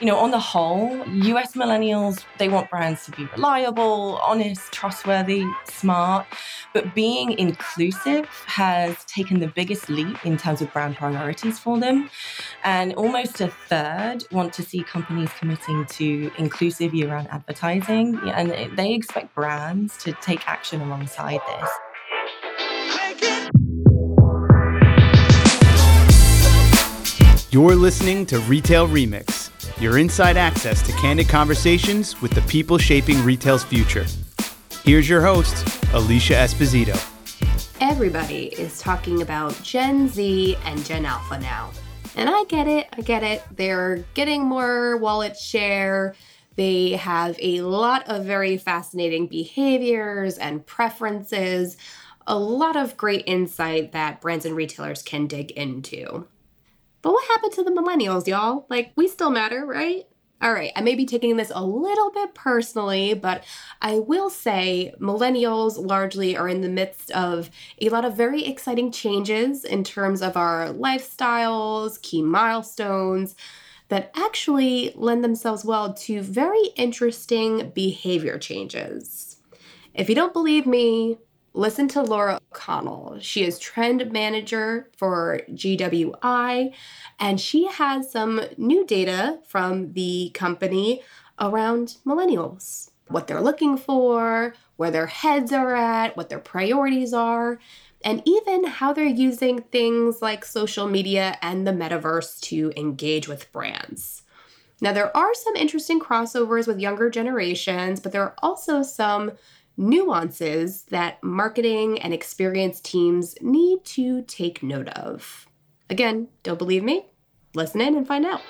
You know, on the whole, US millennials, they want brands to be reliable, honest, trustworthy, smart. But being inclusive has taken the biggest leap in terms of brand priorities for them. And almost a third want to see companies committing to inclusive year-round advertising. And they expect brands to take action alongside this. You're listening to Retail Remix, your inside access to candid conversations with the people shaping retail's future. Here's your host, Alicia Esposito. Everybody is talking about Gen Z and Gen Alpha now. And I get it. They're getting more wallet share. They have a lot of very fascinating behaviors and preferences. A lot of great insight that brands and retailers can dig into. But what happened to the millennials, y'all? Like, we still matter, right? All right, I may be taking this a little bit personally, but I will say millennials largely are in the midst of a lot of very exciting changes in terms of our lifestyles, key milestones that actually lend themselves well to very interesting behavior changes. If you don't believe me, listen to Laura O'Connell. She is trend manager for GWI, and she has some new data from the company around millennials, what they're looking for, where their heads are at, what their priorities are, and even how they're using things like social media and the metaverse to engage with brands. Now, there are some interesting crossovers with younger generations, but there are also some nuances that marketing and experience teams need to take note of. Again, don't believe me? Listen in and find out.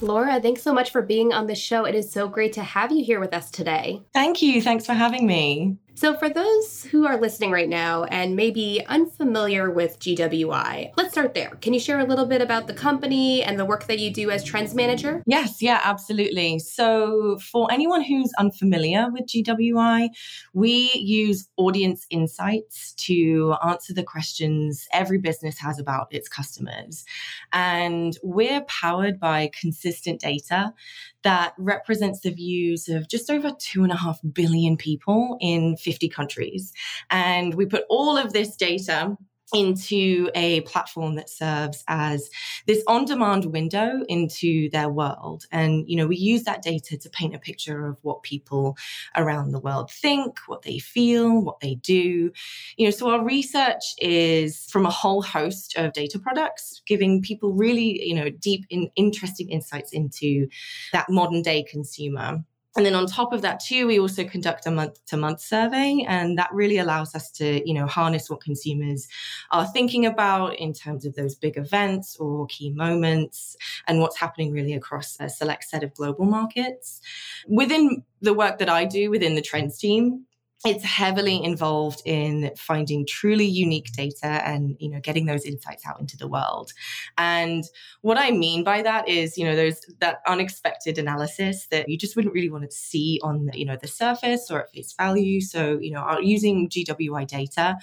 Laura, thanks so much for being on the show. It is so great to have you here with us today. Thank you. Thanks for having me. So for those who are listening right now and may be unfamiliar with GWI, let's start there. Can you share a little bit about the company and the work that you do as Trends Manager? Yes, yeah, absolutely. So for anyone who's unfamiliar with GWI, we use audience insights to answer the questions every business has about its customers. And we're powered by consistent data that represents the views of just over 2.5 billion people in 50 countries. And we put all of this data into a platform that serves as this on-demand window into their world. And, you know, we use that data to paint a picture of what people around the world think, what they feel, what they do. You know, so our research is from a whole host of data products, giving people really, you know, deep and interesting insights into that modern day consumer. And then on top of that, too, we also conduct a month-to-month survey, and that really allows us to, you know, harness what consumers are thinking about in terms of those big events or key moments and what's happening really across a select set of global markets. Within the work that I do within the Trends team, it's heavily involved in finding truly unique data and, you know, getting those insights out into the world. And what I mean by that is, you know, there's that unexpected analysis that you just wouldn't really want to see on, you know, the surface or at face value. So, you know, using GWI data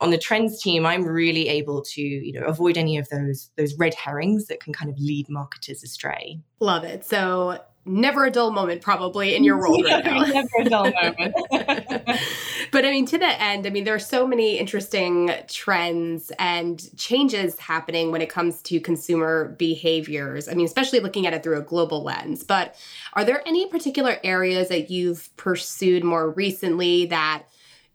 on the Trends team, I'm really able to, you know, avoid any of those red herrings that can kind of lead marketers astray. Love it. So never a dull moment, probably, in your role right now. Never a dull moment. But I mean, to that end, I mean, there are so many interesting trends and changes happening when it comes to consumer behaviors. I mean, especially looking at it through a global lens. But are there any particular areas that you've pursued more recently that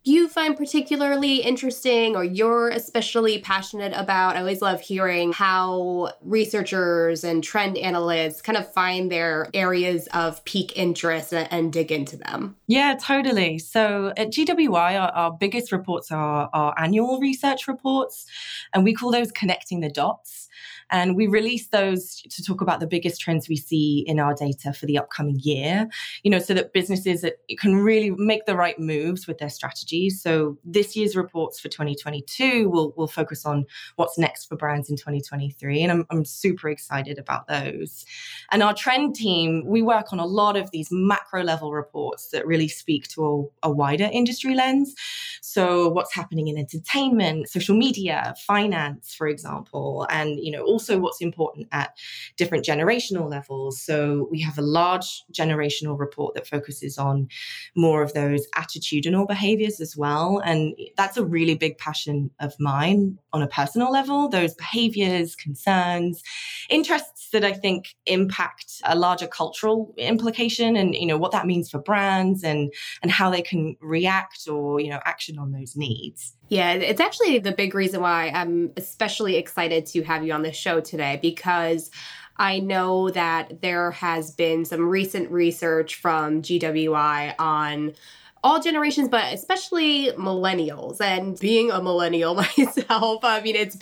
you find particularly interesting or you're especially passionate about? I always love hearing how researchers and trend analysts kind of find their areas of peak interest and dig into them. Yeah, totally. So at GWI, our biggest reports are our annual research reports, and we call those Connecting the Dots. And we release those to talk about the biggest trends we see in our data for the upcoming year, you know, so that businesses can really make the right moves with their strategy ESG. So this year's reports for 2022 will focus on what's next for brands in 2023. And I'm super excited about those. And our trend team, we work on a lot of these macro level reports that really speak to a wider industry lens. So what's happening in entertainment, social media, finance, for example, and also what's important at different generational levels. So we have a large generational report that focuses on more of those attitudinal behaviors as well. And that's a really big passion of mine on a personal level, those behaviors, concerns, interests that I think impact a larger cultural implication and, what that means for brands and how they can react or, action on those needs. Yeah, it's actually the big reason why I'm especially excited to have you on the show today, because I know that there has been some recent research from GWI on all generations, but especially millennials. And being a millennial myself, it's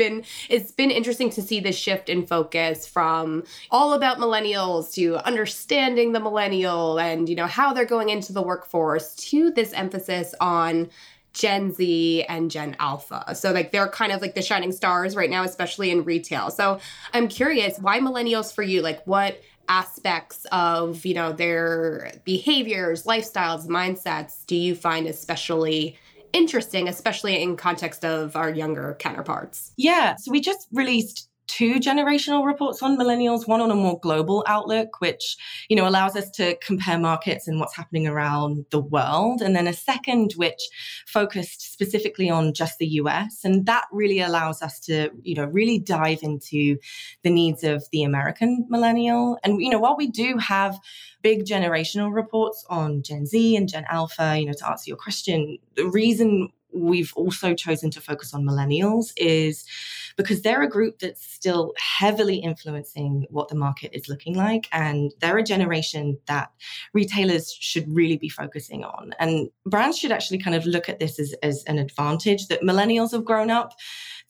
been interesting to see the shift in focus from all about millennials to understanding the millennial and, how they're going into the workforce to this emphasis on Gen Z and Gen Alpha. So they're kind of like the shining stars right now, especially in retail. So I'm curious, why millennials for you? What aspects of, their behaviors, lifestyles, mindsets do you find especially interesting, especially in context of our younger counterparts? Yeah. So we just released two generational reports on millennials, one on a more global outlook, which, allows us to compare markets and what's happening around the world. And then a second, which focused specifically on just the US. And that really allows us to, really dive into the needs of the American millennial. And, while we do have big generational reports on Gen Z and Gen Alpha, to answer your question, the reason we've also chosen to focus on millennials is because they're a group that's still heavily influencing what the market is looking like. And they're a generation that retailers should really be focusing on. And brands should actually kind of look at this as an advantage that millennials have grown up.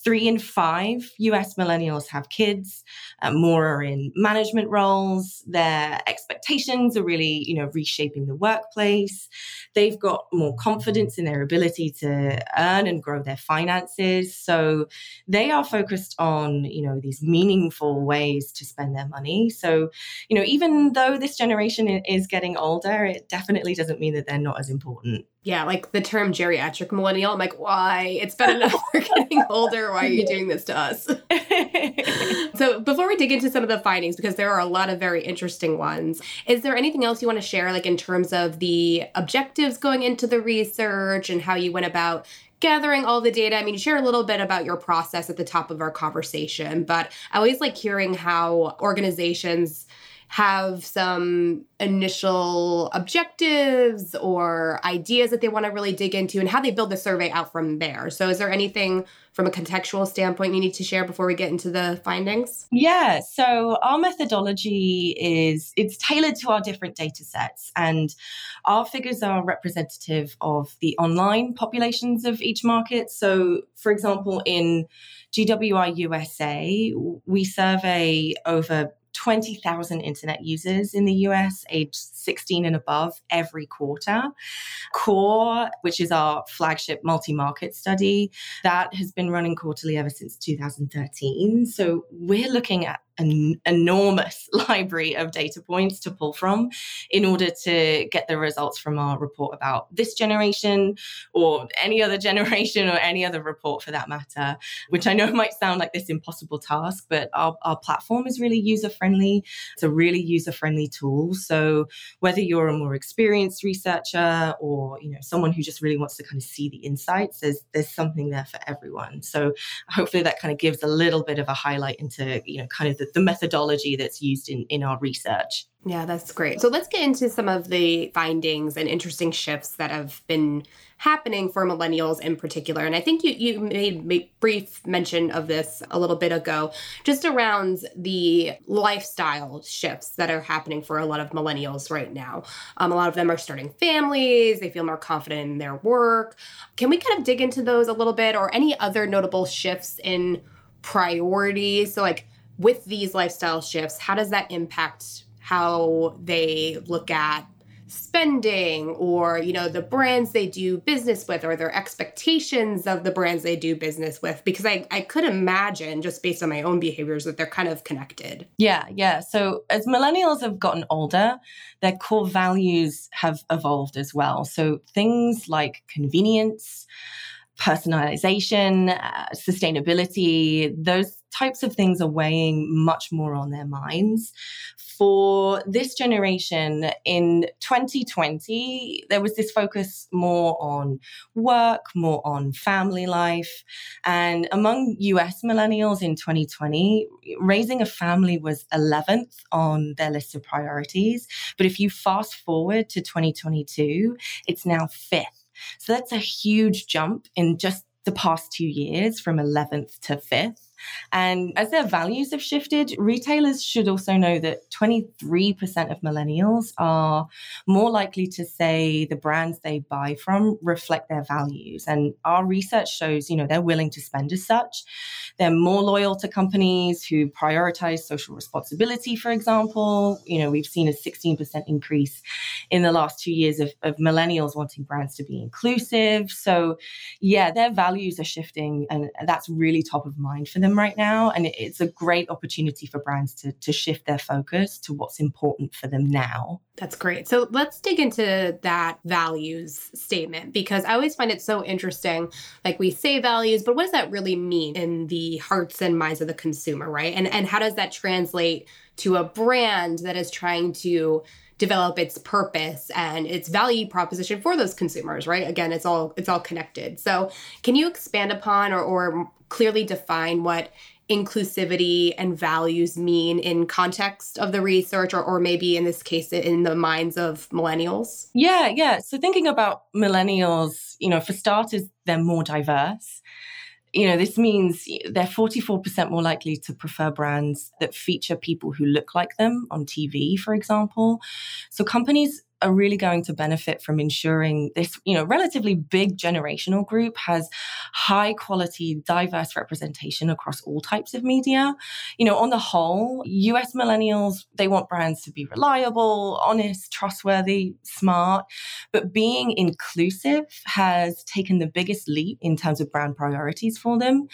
3 in 5 US millennials have kids, more are in management roles, their expectations are really, reshaping the workplace. They've got more confidence in their ability to earn and grow their finances. So they are focused on, these meaningful ways to spend their money. So, even though this generation is getting older, it definitely doesn't mean that they're not as important. Yeah, the term geriatric millennial, I'm why? It's bad enough we're getting older. Why are you doing this to us? So before we dig into some of the findings, because there are a lot of very interesting ones, is there anything else you want to share, in terms of the objectives going into the research and how you went about gathering all the data? You share a little bit about your process at the top of our conversation, but I always like hearing how organizations have some initial objectives or ideas that they want to really dig into and how they build the survey out from there. So is there anything from a contextual standpoint you need to share before we get into the findings? Yeah. So our methodology it's tailored to our different data sets, and our figures are representative of the online populations of each market. So for example, in GWI USA, we survey over 20,000 internet users in the US, age 16 and above, every quarter. CORE, which is our flagship multi-market study, that has been running quarterly ever since 2013. So we're looking at an enormous library of data points to pull from in order to get the results from our report about this generation or any other generation or any other report for that matter, which I know might sound like this impossible task, but our platform is really user-friendly. It's a really user-friendly tool. So whether you're a more experienced researcher or, someone who just really wants to kind of see the insights, there's something there for everyone. So hopefully that kind of gives a little bit of a highlight into, kind of the methodology that's used in our research. Yeah, that's great. So let's get into some of the findings and interesting shifts that have been happening for millennials in particular. And I think you made brief mention of this a little bit ago, just around the lifestyle shifts that are happening for a lot of millennials right now. A lot of them are starting families. They feel more confident in their work. Can we kind of dig into those a little bit, or any other notable shifts in priorities? So with these lifestyle shifts, how does that impact how they look at spending or, you know, the brands they do business with or their expectations of the brands they do business with? Because I could imagine just based on my own behaviors that they're kind of connected. Yeah. So as millennials have gotten older, their core values have evolved as well. So things like convenience, personalization, sustainability, those types of things are weighing much more on their minds. For this generation in 2020, there was this focus more on work, more on family life. And among US millennials in 2020, raising a family was 11th on their list of priorities. But if you fast forward to 2022, it's now 5th. So that's a huge jump in just the past 2 years from 11th to 5th. And as their values have shifted, retailers should also know that 23% of millennials are more likely to say the brands they buy from reflect their values. And our research shows, you know, they're willing to spend as such. They're more loyal to companies who prioritize social responsibility, for example. You know, we've seen a 16% increase in the last 2 years of millennials wanting brands to be inclusive. So, yeah, their values are shifting, and that's really top of mind for them right now. And it's a great opportunity for brands to shift their focus to what's important for them now. That's great. So let's dig into that values statement, because I always find it so interesting. Like, we say values, but what does that really mean in the hearts and minds of the consumer, right? And how does that translate to a brand that is trying to develop its purpose and its value proposition for those consumers, right? Again, it's all connected. So can you expand upon or clearly define what inclusivity and values mean in context of the research, or maybe in this case, in the minds of millennials? Yeah. So thinking about millennials, you know, for starters, they're more diverse. You know, this means they're 44% more likely to prefer brands that feature people who look like them on TV, for example. So companies are really going to benefit from ensuring this, you know, relatively big generational group has high quality, diverse representation across all types of media. You know, on the whole, US millennials, they want brands to be reliable, honest, trustworthy, smart, but being inclusive has taken the biggest leap in terms of brand priorities for them.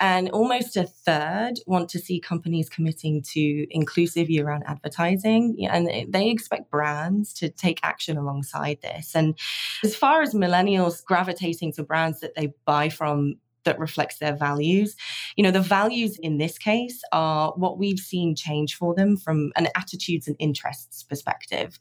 And almost a third want to see companies committing to inclusive year-round advertising, and they expect brands to take action alongside this. And as far as millennials gravitating to brands that they buy from that reflects their values, you know, the values in this case are what we've seen change for them from an attitudes and interests perspective.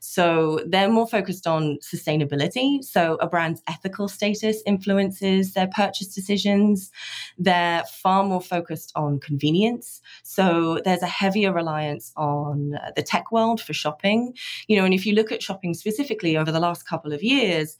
So they're more focused on sustainability. So a brand's ethical status influences their purchase decisions. They're far more focused on convenience. So there's a heavier reliance on the tech world for shopping. You know, and if you look at shopping specifically over the last couple of years,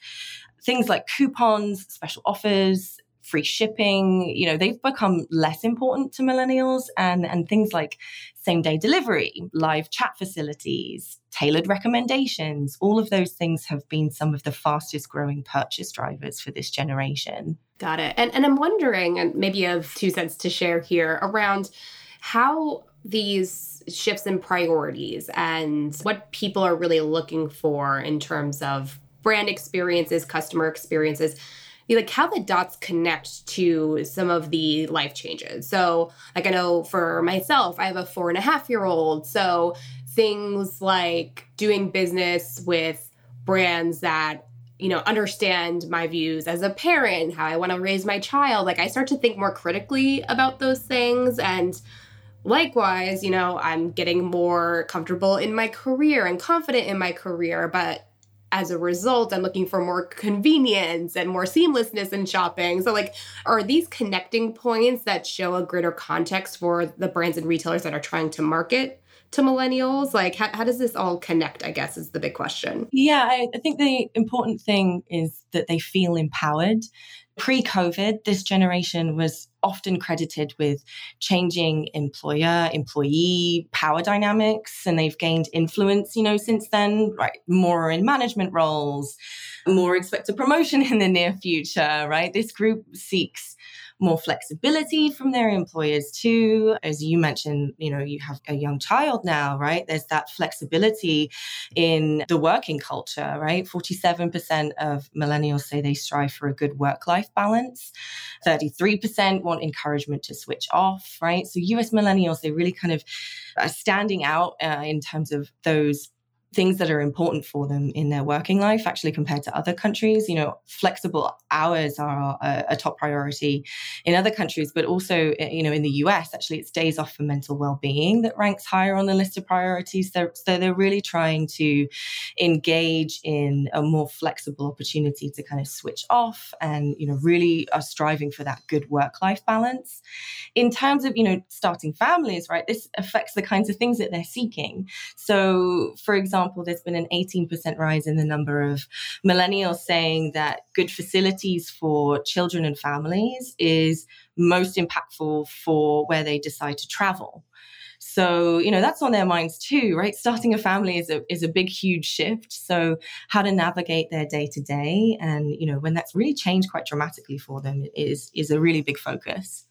things like coupons, special offers, free shipping, you know, they've become less important to millennials, and things like same-day delivery, live chat facilities, tailored recommendations, all of those things have been some of the fastest growing purchase drivers for this generation. Got it. And I'm wondering, and maybe you have 2 cents to share here, around how these shifts in priorities and what people are really looking for in terms of brand experiences, customer experiences, like how the dots connect to some of the life changes. So like, I know for myself, I have a 4.5-year-old. So things like doing business with brands that, you know, understand my views as a parent, how I want to raise my child. Like, I start to think more critically about those things. And likewise, you know, I'm getting more comfortable in my career and confident in my career, but as a result, I'm looking for more convenience and more seamlessness in shopping. So like, are these connecting points that show a greater context for the brands and retailers that are trying to market to millennials? Like, how does this all connect, I guess, is the big question. Yeah, I think the important thing is that they feel empowered. Pre-COVID, this generation was often credited with changing employer-employee power dynamics, and they've gained influence, you know, since then, right? More in management roles, more expected promotion in the near future, right? This group seeks more flexibility from their employers too. As you mentioned, you know, you have a young child now, right? There's that flexibility in the working culture, right? 47% of millennials say they strive for a good work-life balance. 33% want encouragement to switch off, right? So US millennials, they really kind of are standing out in terms of those things that are important for them in their working life, actually, compared to other countries. You know, flexible hours are a top priority in other countries, but also, you know, in the US, actually, it's days off for mental well-being that ranks higher on the list of priorities. So they're really trying to engage in a more flexible opportunity to kind of switch off and, you know, really are striving for that good work-life balance. In terms of, you know, starting families, right, this affects the kinds of things that they're seeking. So, for example, there's been an 18% rise in the number of millennials saying that good facilities for children and families is most impactful for where they decide to travel. So, you know, that's on their minds too, right? Starting a family is a big, huge shift. So how to navigate their day to day, and, you know, when that's really changed quite dramatically for them, is a really big focus.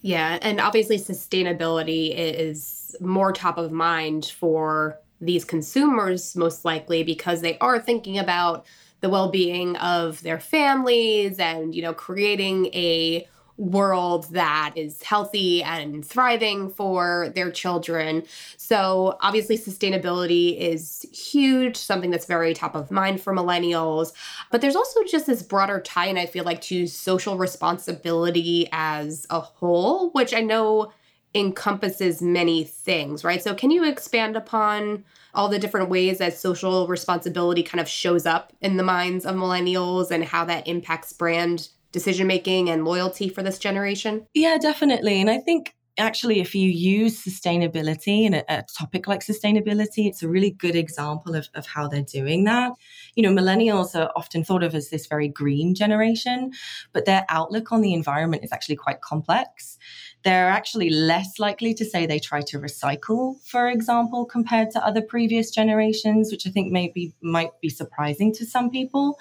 Yeah. And obviously sustainability is more top of mind for these consumers, most likely because they are thinking about the well-being of their families and, you know, creating a world that is healthy and thriving for their children. So obviously sustainability is huge, something that's very top of mind for millennials. But there's also just this broader tie, and I feel like, to social responsibility as a whole, which I know encompasses many things, right? So can you expand upon all the different ways that social responsibility kind of shows up in the minds of millennials and how that impacts brand decision-making and loyalty for this generation? Yeah, definitely. And I think actually, if you use sustainability and a topic like sustainability, it's a really good example of how they're doing that. You know, millennials are often thought of as this very green generation, but their outlook on the environment is actually quite complex. They're actually less likely to say they try to recycle, for example, compared to other previous generations, which I think might be surprising to some people.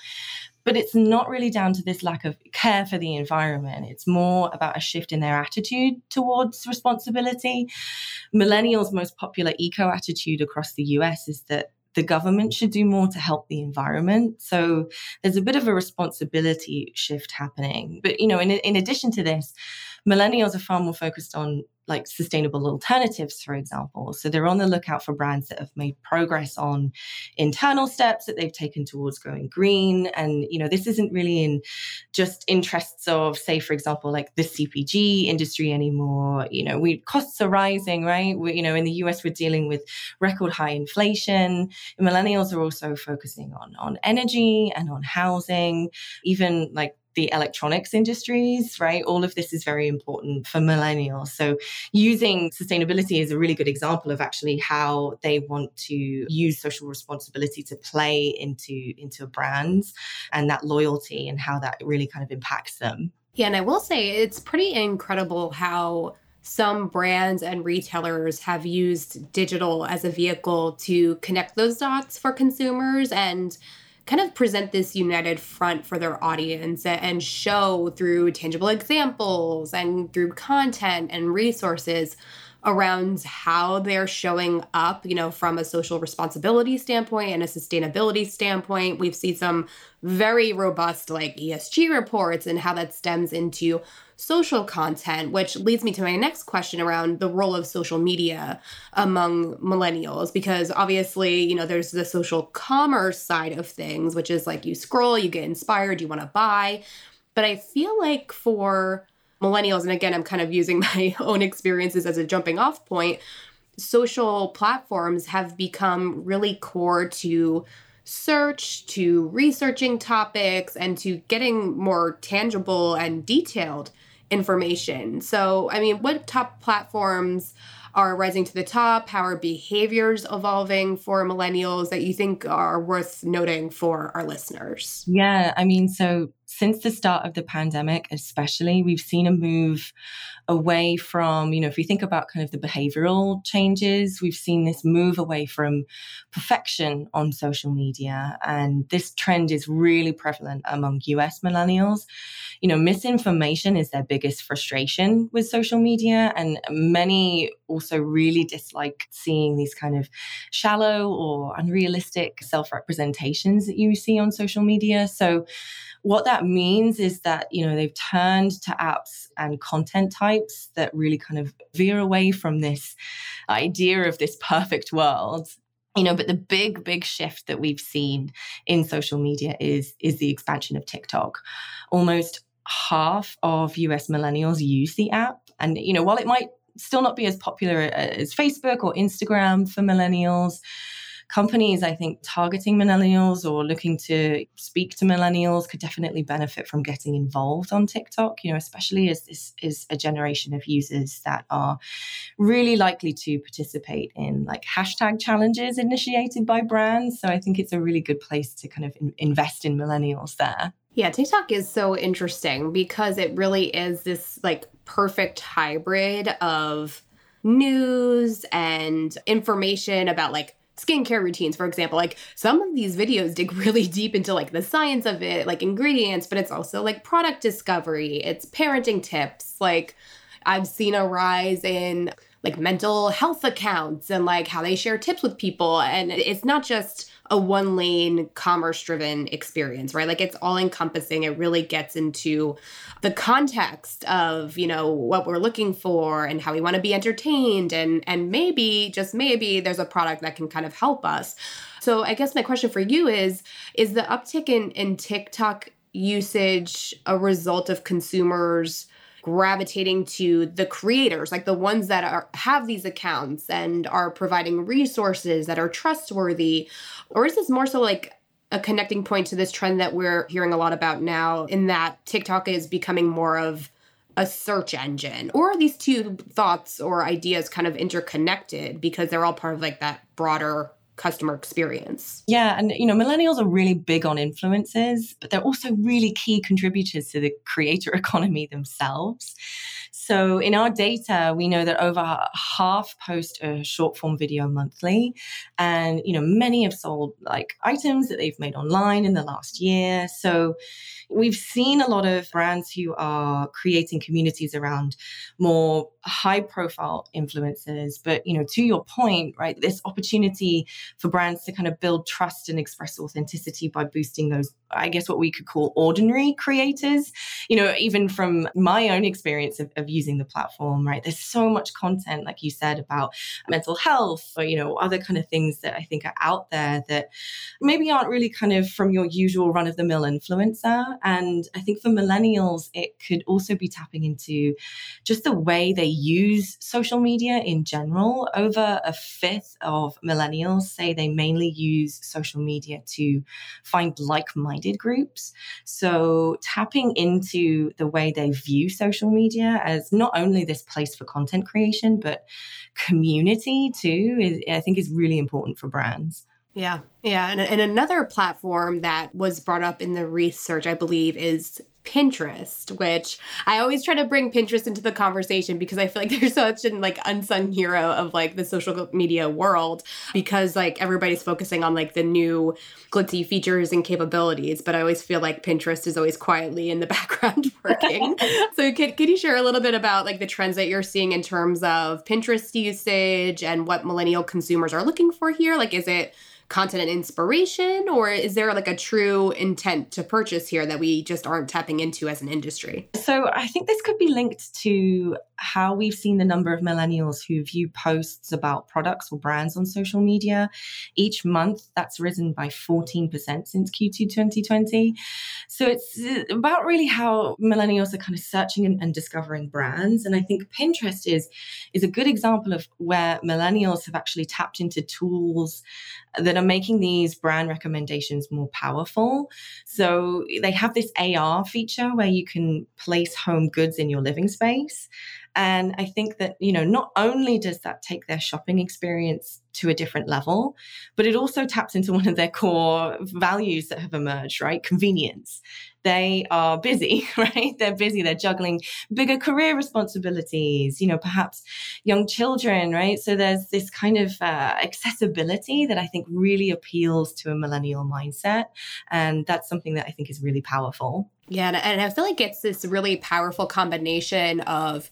But it's not really down to this lack of care for the environment. It's more about a shift in their attitude towards responsibility. Millennials' most popular eco-attitude across the US is that the government should do more to help the environment. So there's a bit of a responsibility shift happening. But, you know, in addition to this, millennials are far more focused on like sustainable alternatives, for example. So they're on the lookout for brands that have made progress on internal steps that they've taken towards going green. And, you know, this isn't really in just interests of, say, for example, like the CPG industry anymore. You know, costs are rising, right? You know, in the US, we're dealing with record high inflation. And millennials are also focusing on energy and on housing, even like the electronics industries, right? All of this is very important for millennials. So using sustainability is a really good example of actually how they want to use social responsibility to play into brands and that loyalty and how that really kind of impacts them. Yeah, and I will say it's pretty incredible how some brands and retailers have used digital as a vehicle to connect those dots for consumers and kind of present this united front for their audience and show through tangible examples and through content and resources around how they're showing up, you know, from a social responsibility standpoint and a sustainability standpoint. We've seen some very robust like ESG reports and how that stems into social content, which leads me to my next question around the role of social media among millennials, because obviously, you know, there's the social commerce side of things, which is like you scroll, you get inspired, you want to buy. But I feel like for millennials, and again, I'm kind of using my own experiences as a jumping off point, social platforms have become really core to search, to researching topics, and to getting more tangible and detailed information. So, I mean, what top platforms are rising to the top? How are behaviors evolving for millennials that you think are worth noting for our listeners? Yeah, I mean, so since the start of the pandemic, especially, we've seen a move away from, you know, if we think about kind of the behavioral changes, we've seen this move away from perfection on social media. And this trend is really prevalent among US millennials. You know, misinformation is their biggest frustration with social media. And many also really dislike seeing these kind of shallow or unrealistic self-representations that you see on social media. So what that means is that, you know, they've turned to apps and content types that really kind of veer away from this idea of this perfect world. You know, but the big, big shift that we've seen in social media is the expansion of TikTok. Almost half of US millennials use the app. And, you know, while it might still not be as popular as Facebook or Instagram for millennials, companies, I think, targeting millennials or looking to speak to millennials could definitely benefit from getting involved on TikTok, you know, especially as this is a generation of users that are really likely to participate in like hashtag challenges initiated by brands. So I think it's a really good place to kind of invest in millennials there. Yeah, TikTok is so interesting because it really is this like perfect hybrid of news and information about like skincare routines, for example. Like some of these videos dig really deep into like the science of it, like ingredients, but it's also like product discovery. It's parenting tips. Like I've seen a rise in like mental health accounts and like how they share tips with people. And it's not just a one lane commerce driven experience, right? Like it's all encompassing. It really gets into the context of, you know, what we're looking for and how we want to be entertained. And maybe, just maybe, there's a product that can kind of help us. So I guess my question for you is the uptick in TikTok usage a result of consumers gravitating to the creators, like the ones that have these accounts and are providing resources that are trustworthy? Or is this more so like a connecting point to this trend that we're hearing a lot about now, in that TikTok is becoming more of a search engine? Or are these two thoughts or ideas kind of interconnected because they're all part of like that broader customer experience? Yeah. And, you know, millennials are really big on influencers, but they're also really key contributors to the creator economy themselves. So in our data, we know that over half post a short form video monthly. And, you know, many have sold like items that they've made online in the last year. So we've seen a lot of brands who are creating communities around more high profile influencers. But, you know, to your point, right, this opportunity for brands to kind of build trust and express authenticity by boosting those, I guess, what we could call ordinary creators. You know, even from my own experience of using the platform, right, there's so much content, like you said, about mental health or, you know, other kind of things that I think are out there that maybe aren't really kind of from your usual run-of-the-mill influencer. And I think for millennials, it could also be tapping into just the way they use social media in general. Over a fifth of millennials say they mainly use social media to find like-minded groups. So tapping into the way they view social media as not only this place for content creation, but community too, I think is really important for brands. Yeah. Yeah. And another platform that was brought up in the research, I believe, is Pinterest, which I always try to bring Pinterest into the conversation because I feel like there's such an like unsung hero of like the social media world, because like everybody's focusing on like the new glitzy features and capabilities. But I always feel like Pinterest is always quietly in the background working. So could you share a little bit about like the trends that you're seeing in terms of Pinterest usage and what millennial consumers are looking for here? Like, is it content and inspiration, or is there like a true intent to purchase here that we just aren't tapping into as an industry? So I think this could be linked to how we've seen the number of millennials who view posts about products or brands on social media. Each month, that's risen by 14% since Q2 2020. So it's about really how millennials are kind of searching and discovering brands. And I think Pinterest is a good example of where millennials have actually tapped into tools that are making these brand recommendations more powerful. So they have this AR feature where you can place home goods in your living space. And I think that, you know, not only does that take their shopping experience to a different level, but it also taps into one of their core values that have emerged, right? Convenience. They are busy, right? They're busy. They're juggling bigger career responsibilities, you know, perhaps young children, right? So there's this kind of accessibility that I think really appeals to a millennial mindset. And that's something that I think is really powerful. Yeah. And I feel like it's this really powerful combination of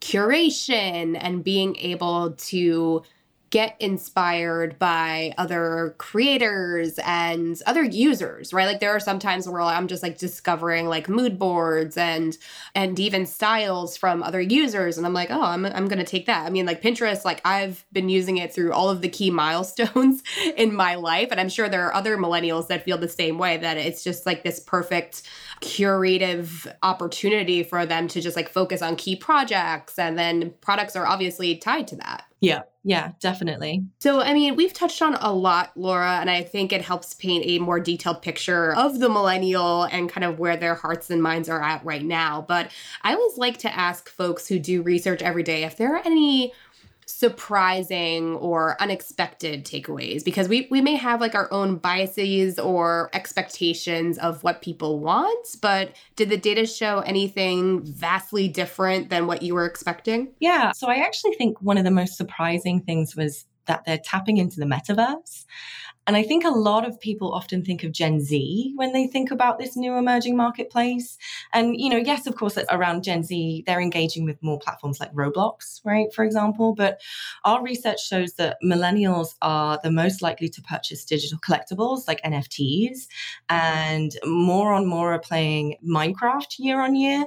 curation and being able to get inspired by other creators and other users, right? Like there are some times where I'm just like discovering like mood boards and even styles from other users. And I'm like, oh, I'm going to take that. I mean, like Pinterest, like I've been using it through all of the key milestones in my life. And I'm sure there are other millennials that feel the same way, that it's just like this perfect curative opportunity for them to just like focus on key projects. And then products are obviously tied to that. Yeah, definitely. So, I mean, we've touched on a lot, Laura, and I think it helps paint a more detailed picture of the millennial and kind of where their hearts and minds are at right now. But I always like to ask folks who do research every day if there are any surprising or unexpected takeaways, because we may have like our own biases or expectations of what people want, but did the data show anything vastly different than what you were expecting? Yeah. So I actually think one of the most surprising things was that they're tapping into the metaverse. And I think a lot of people often think of Gen Z when they think about this new emerging marketplace. And, you know, yes, of course, that's around Gen Z. They're engaging with more platforms like Roblox, right, for example. But our research shows that millennials are the most likely to purchase digital collectibles like NFTs. And more and more are playing Minecraft year on year.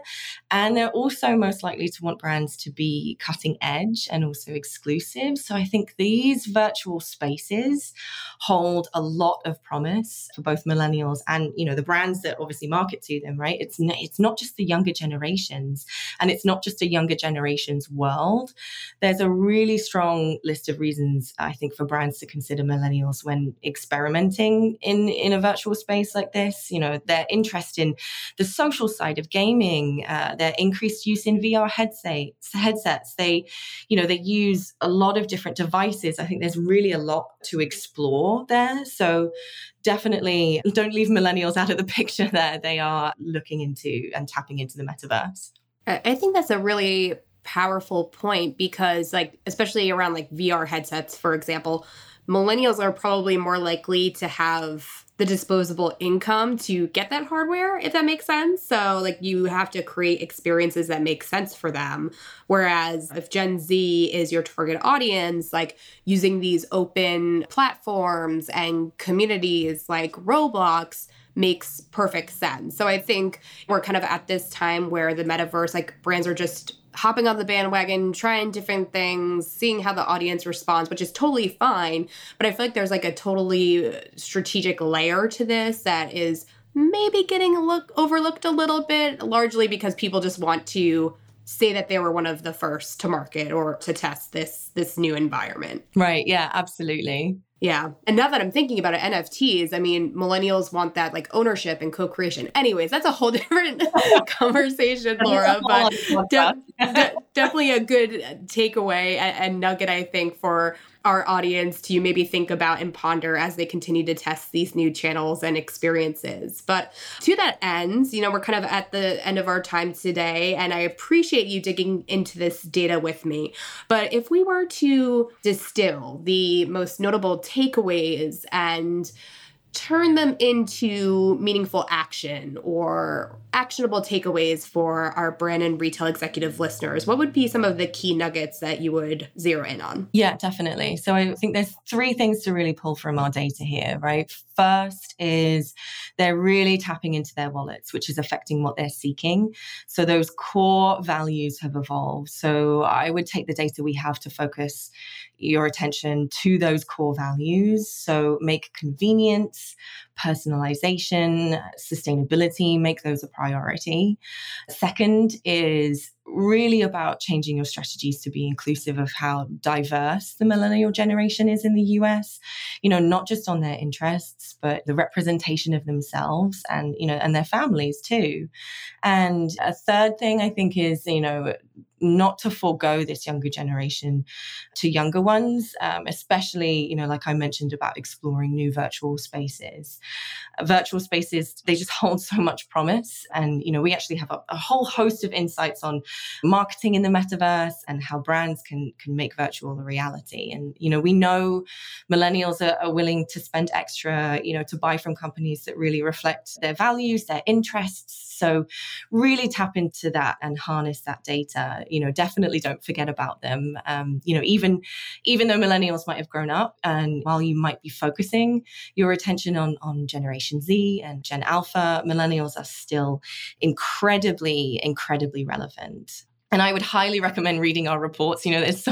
And they're also most likely to want brands to be cutting edge and also exclusive. So I think these virtual spaces hold a lot of promise for both millennials and, you know, the brands that obviously market to them, right? It's not just the younger generations, and it's not just a younger generation's world. There's a really strong list of reasons, I think, for brands to consider millennials when experimenting in a virtual space like this. You know, their interest in the social side of gaming, their increased use in VR headsets. They use a lot of different devices. I think there's really a lot to explore there. So definitely don't leave millennials out of the picture there. They are looking into and tapping into the metaverse. I think that's a really powerful point because, like, especially around like VR headsets, for example, millennials are probably more likely to have the disposable income to get that hardware, if that makes sense. So like you have to create experiences that make sense for them. Whereas if Gen Z is your target audience, like using these open platforms and communities like Roblox makes perfect sense. So I think we're kind of at this time where the metaverse, like brands are just hopping on the bandwagon, trying different things, seeing how the audience responds, which is totally fine. But I feel like there's like a totally strategic layer to this that is maybe getting overlooked a little bit, largely because people just want to say that they were one of the first to market or to test this new environment. Right. Yeah, absolutely. Yeah. And now that I'm thinking about it, NFTs, I mean, millennials want that like ownership and co-creation. Anyways, that's a whole different conversation, Laura, but definitely a good takeaway and nugget, I think, for our audience to maybe think about and ponder as they continue to test these new channels and experiences. But to that end, you know, we're kind of at the end of our time today, and I appreciate you digging into this data with me. But if we were to distill the most notable takeaways and turn them into meaningful action or actionable takeaways for our brand and retail executive listeners, what would be some of the key nuggets that you would zero in on? Yeah, definitely. So I think there's three things to really pull from our data here, right? First is they're really tapping into their wallets, which is affecting what they're seeking. So those core values have evolved. So I would take the data we have to focus your attention to those core values. So make convenience, personalization, sustainability, make those a priority. Second is really about changing your strategies to be inclusive of how diverse the millennial generation is in the US, you know, not just on their interests, but the representation of themselves and, you know, and their families too. And a third thing I think is, you know, not to forego this younger generation to younger ones, especially, like I mentioned about exploring new virtual spaces. Virtual spaces, they just hold so much promise. And, we actually have a whole host of insights on marketing in the metaverse and how brands can make virtual a reality. And, we know millennials are willing to spend extra, to buy from companies that really reflect their values, their interests. So really tap into that and harness that data. Definitely don't forget about them. Even though millennials might have grown up, and while you might be focusing your attention on Generation Z and Gen Alpha, millennials are still incredibly relevant. And I would highly recommend reading our reports. There's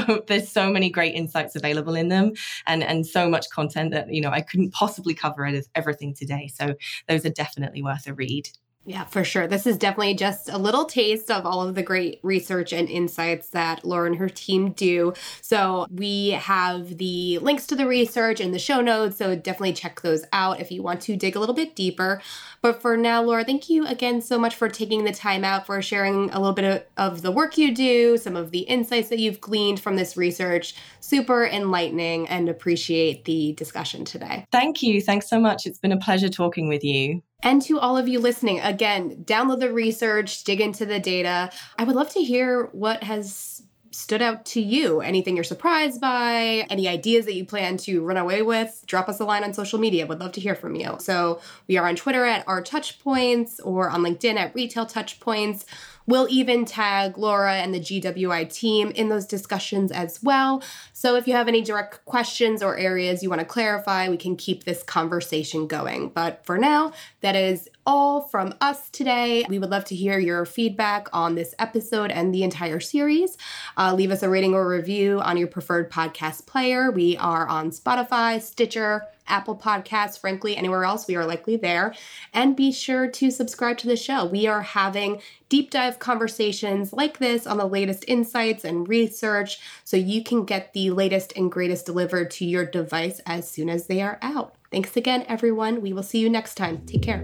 so many great insights available in them, and so much content that, I couldn't possibly cover everything today. So those are definitely worth a read. Yeah, for sure. This is definitely just a little taste of all of the great research and insights that Laura and her team do. So we have the links to the research in the show notes. So definitely check those out if you want to dig a little bit deeper. But for now, Laura, thank you again so much for taking the time out, for sharing a little bit of the work you do, some of the insights that you've gleaned from this research. Super enlightening, and appreciate the discussion today. Thank you. Thanks so much. It's been a pleasure talking with you. And to all of you listening, again, download the research, dig into the data. I would love to hear what has stood out to you, anything you're surprised by, any ideas that you plan to run away with. Drop us a line on social media. Would love to hear from you. So we are on Twitter at our Touchpoints, or on LinkedIn at Retail Touchpoints. We'll even tag Laura and the GWI team in those discussions as well. So if you have any direct questions or areas you want to clarify, we can keep this conversation going. But for now, that is all from us today. We would love to hear your feedback on this episode and the entire series. Leave us a rating or review on your preferred podcast player. We are on Spotify, Stitcher, Apple Podcasts, frankly, anywhere else, we are likely there. And be sure to subscribe to the show. We are having deep dive conversations like this on the latest insights and research, so you can get the latest and greatest delivered to your device as soon as they are out. Thanks again, everyone. We will see you next time. Take care.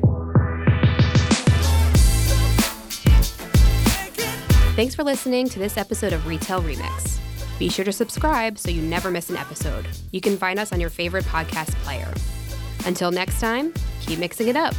Thanks for listening to this episode of Retail Remix. Be sure to subscribe so you never miss an episode. You can find us on your favorite podcast player. Until next time, keep mixing it up.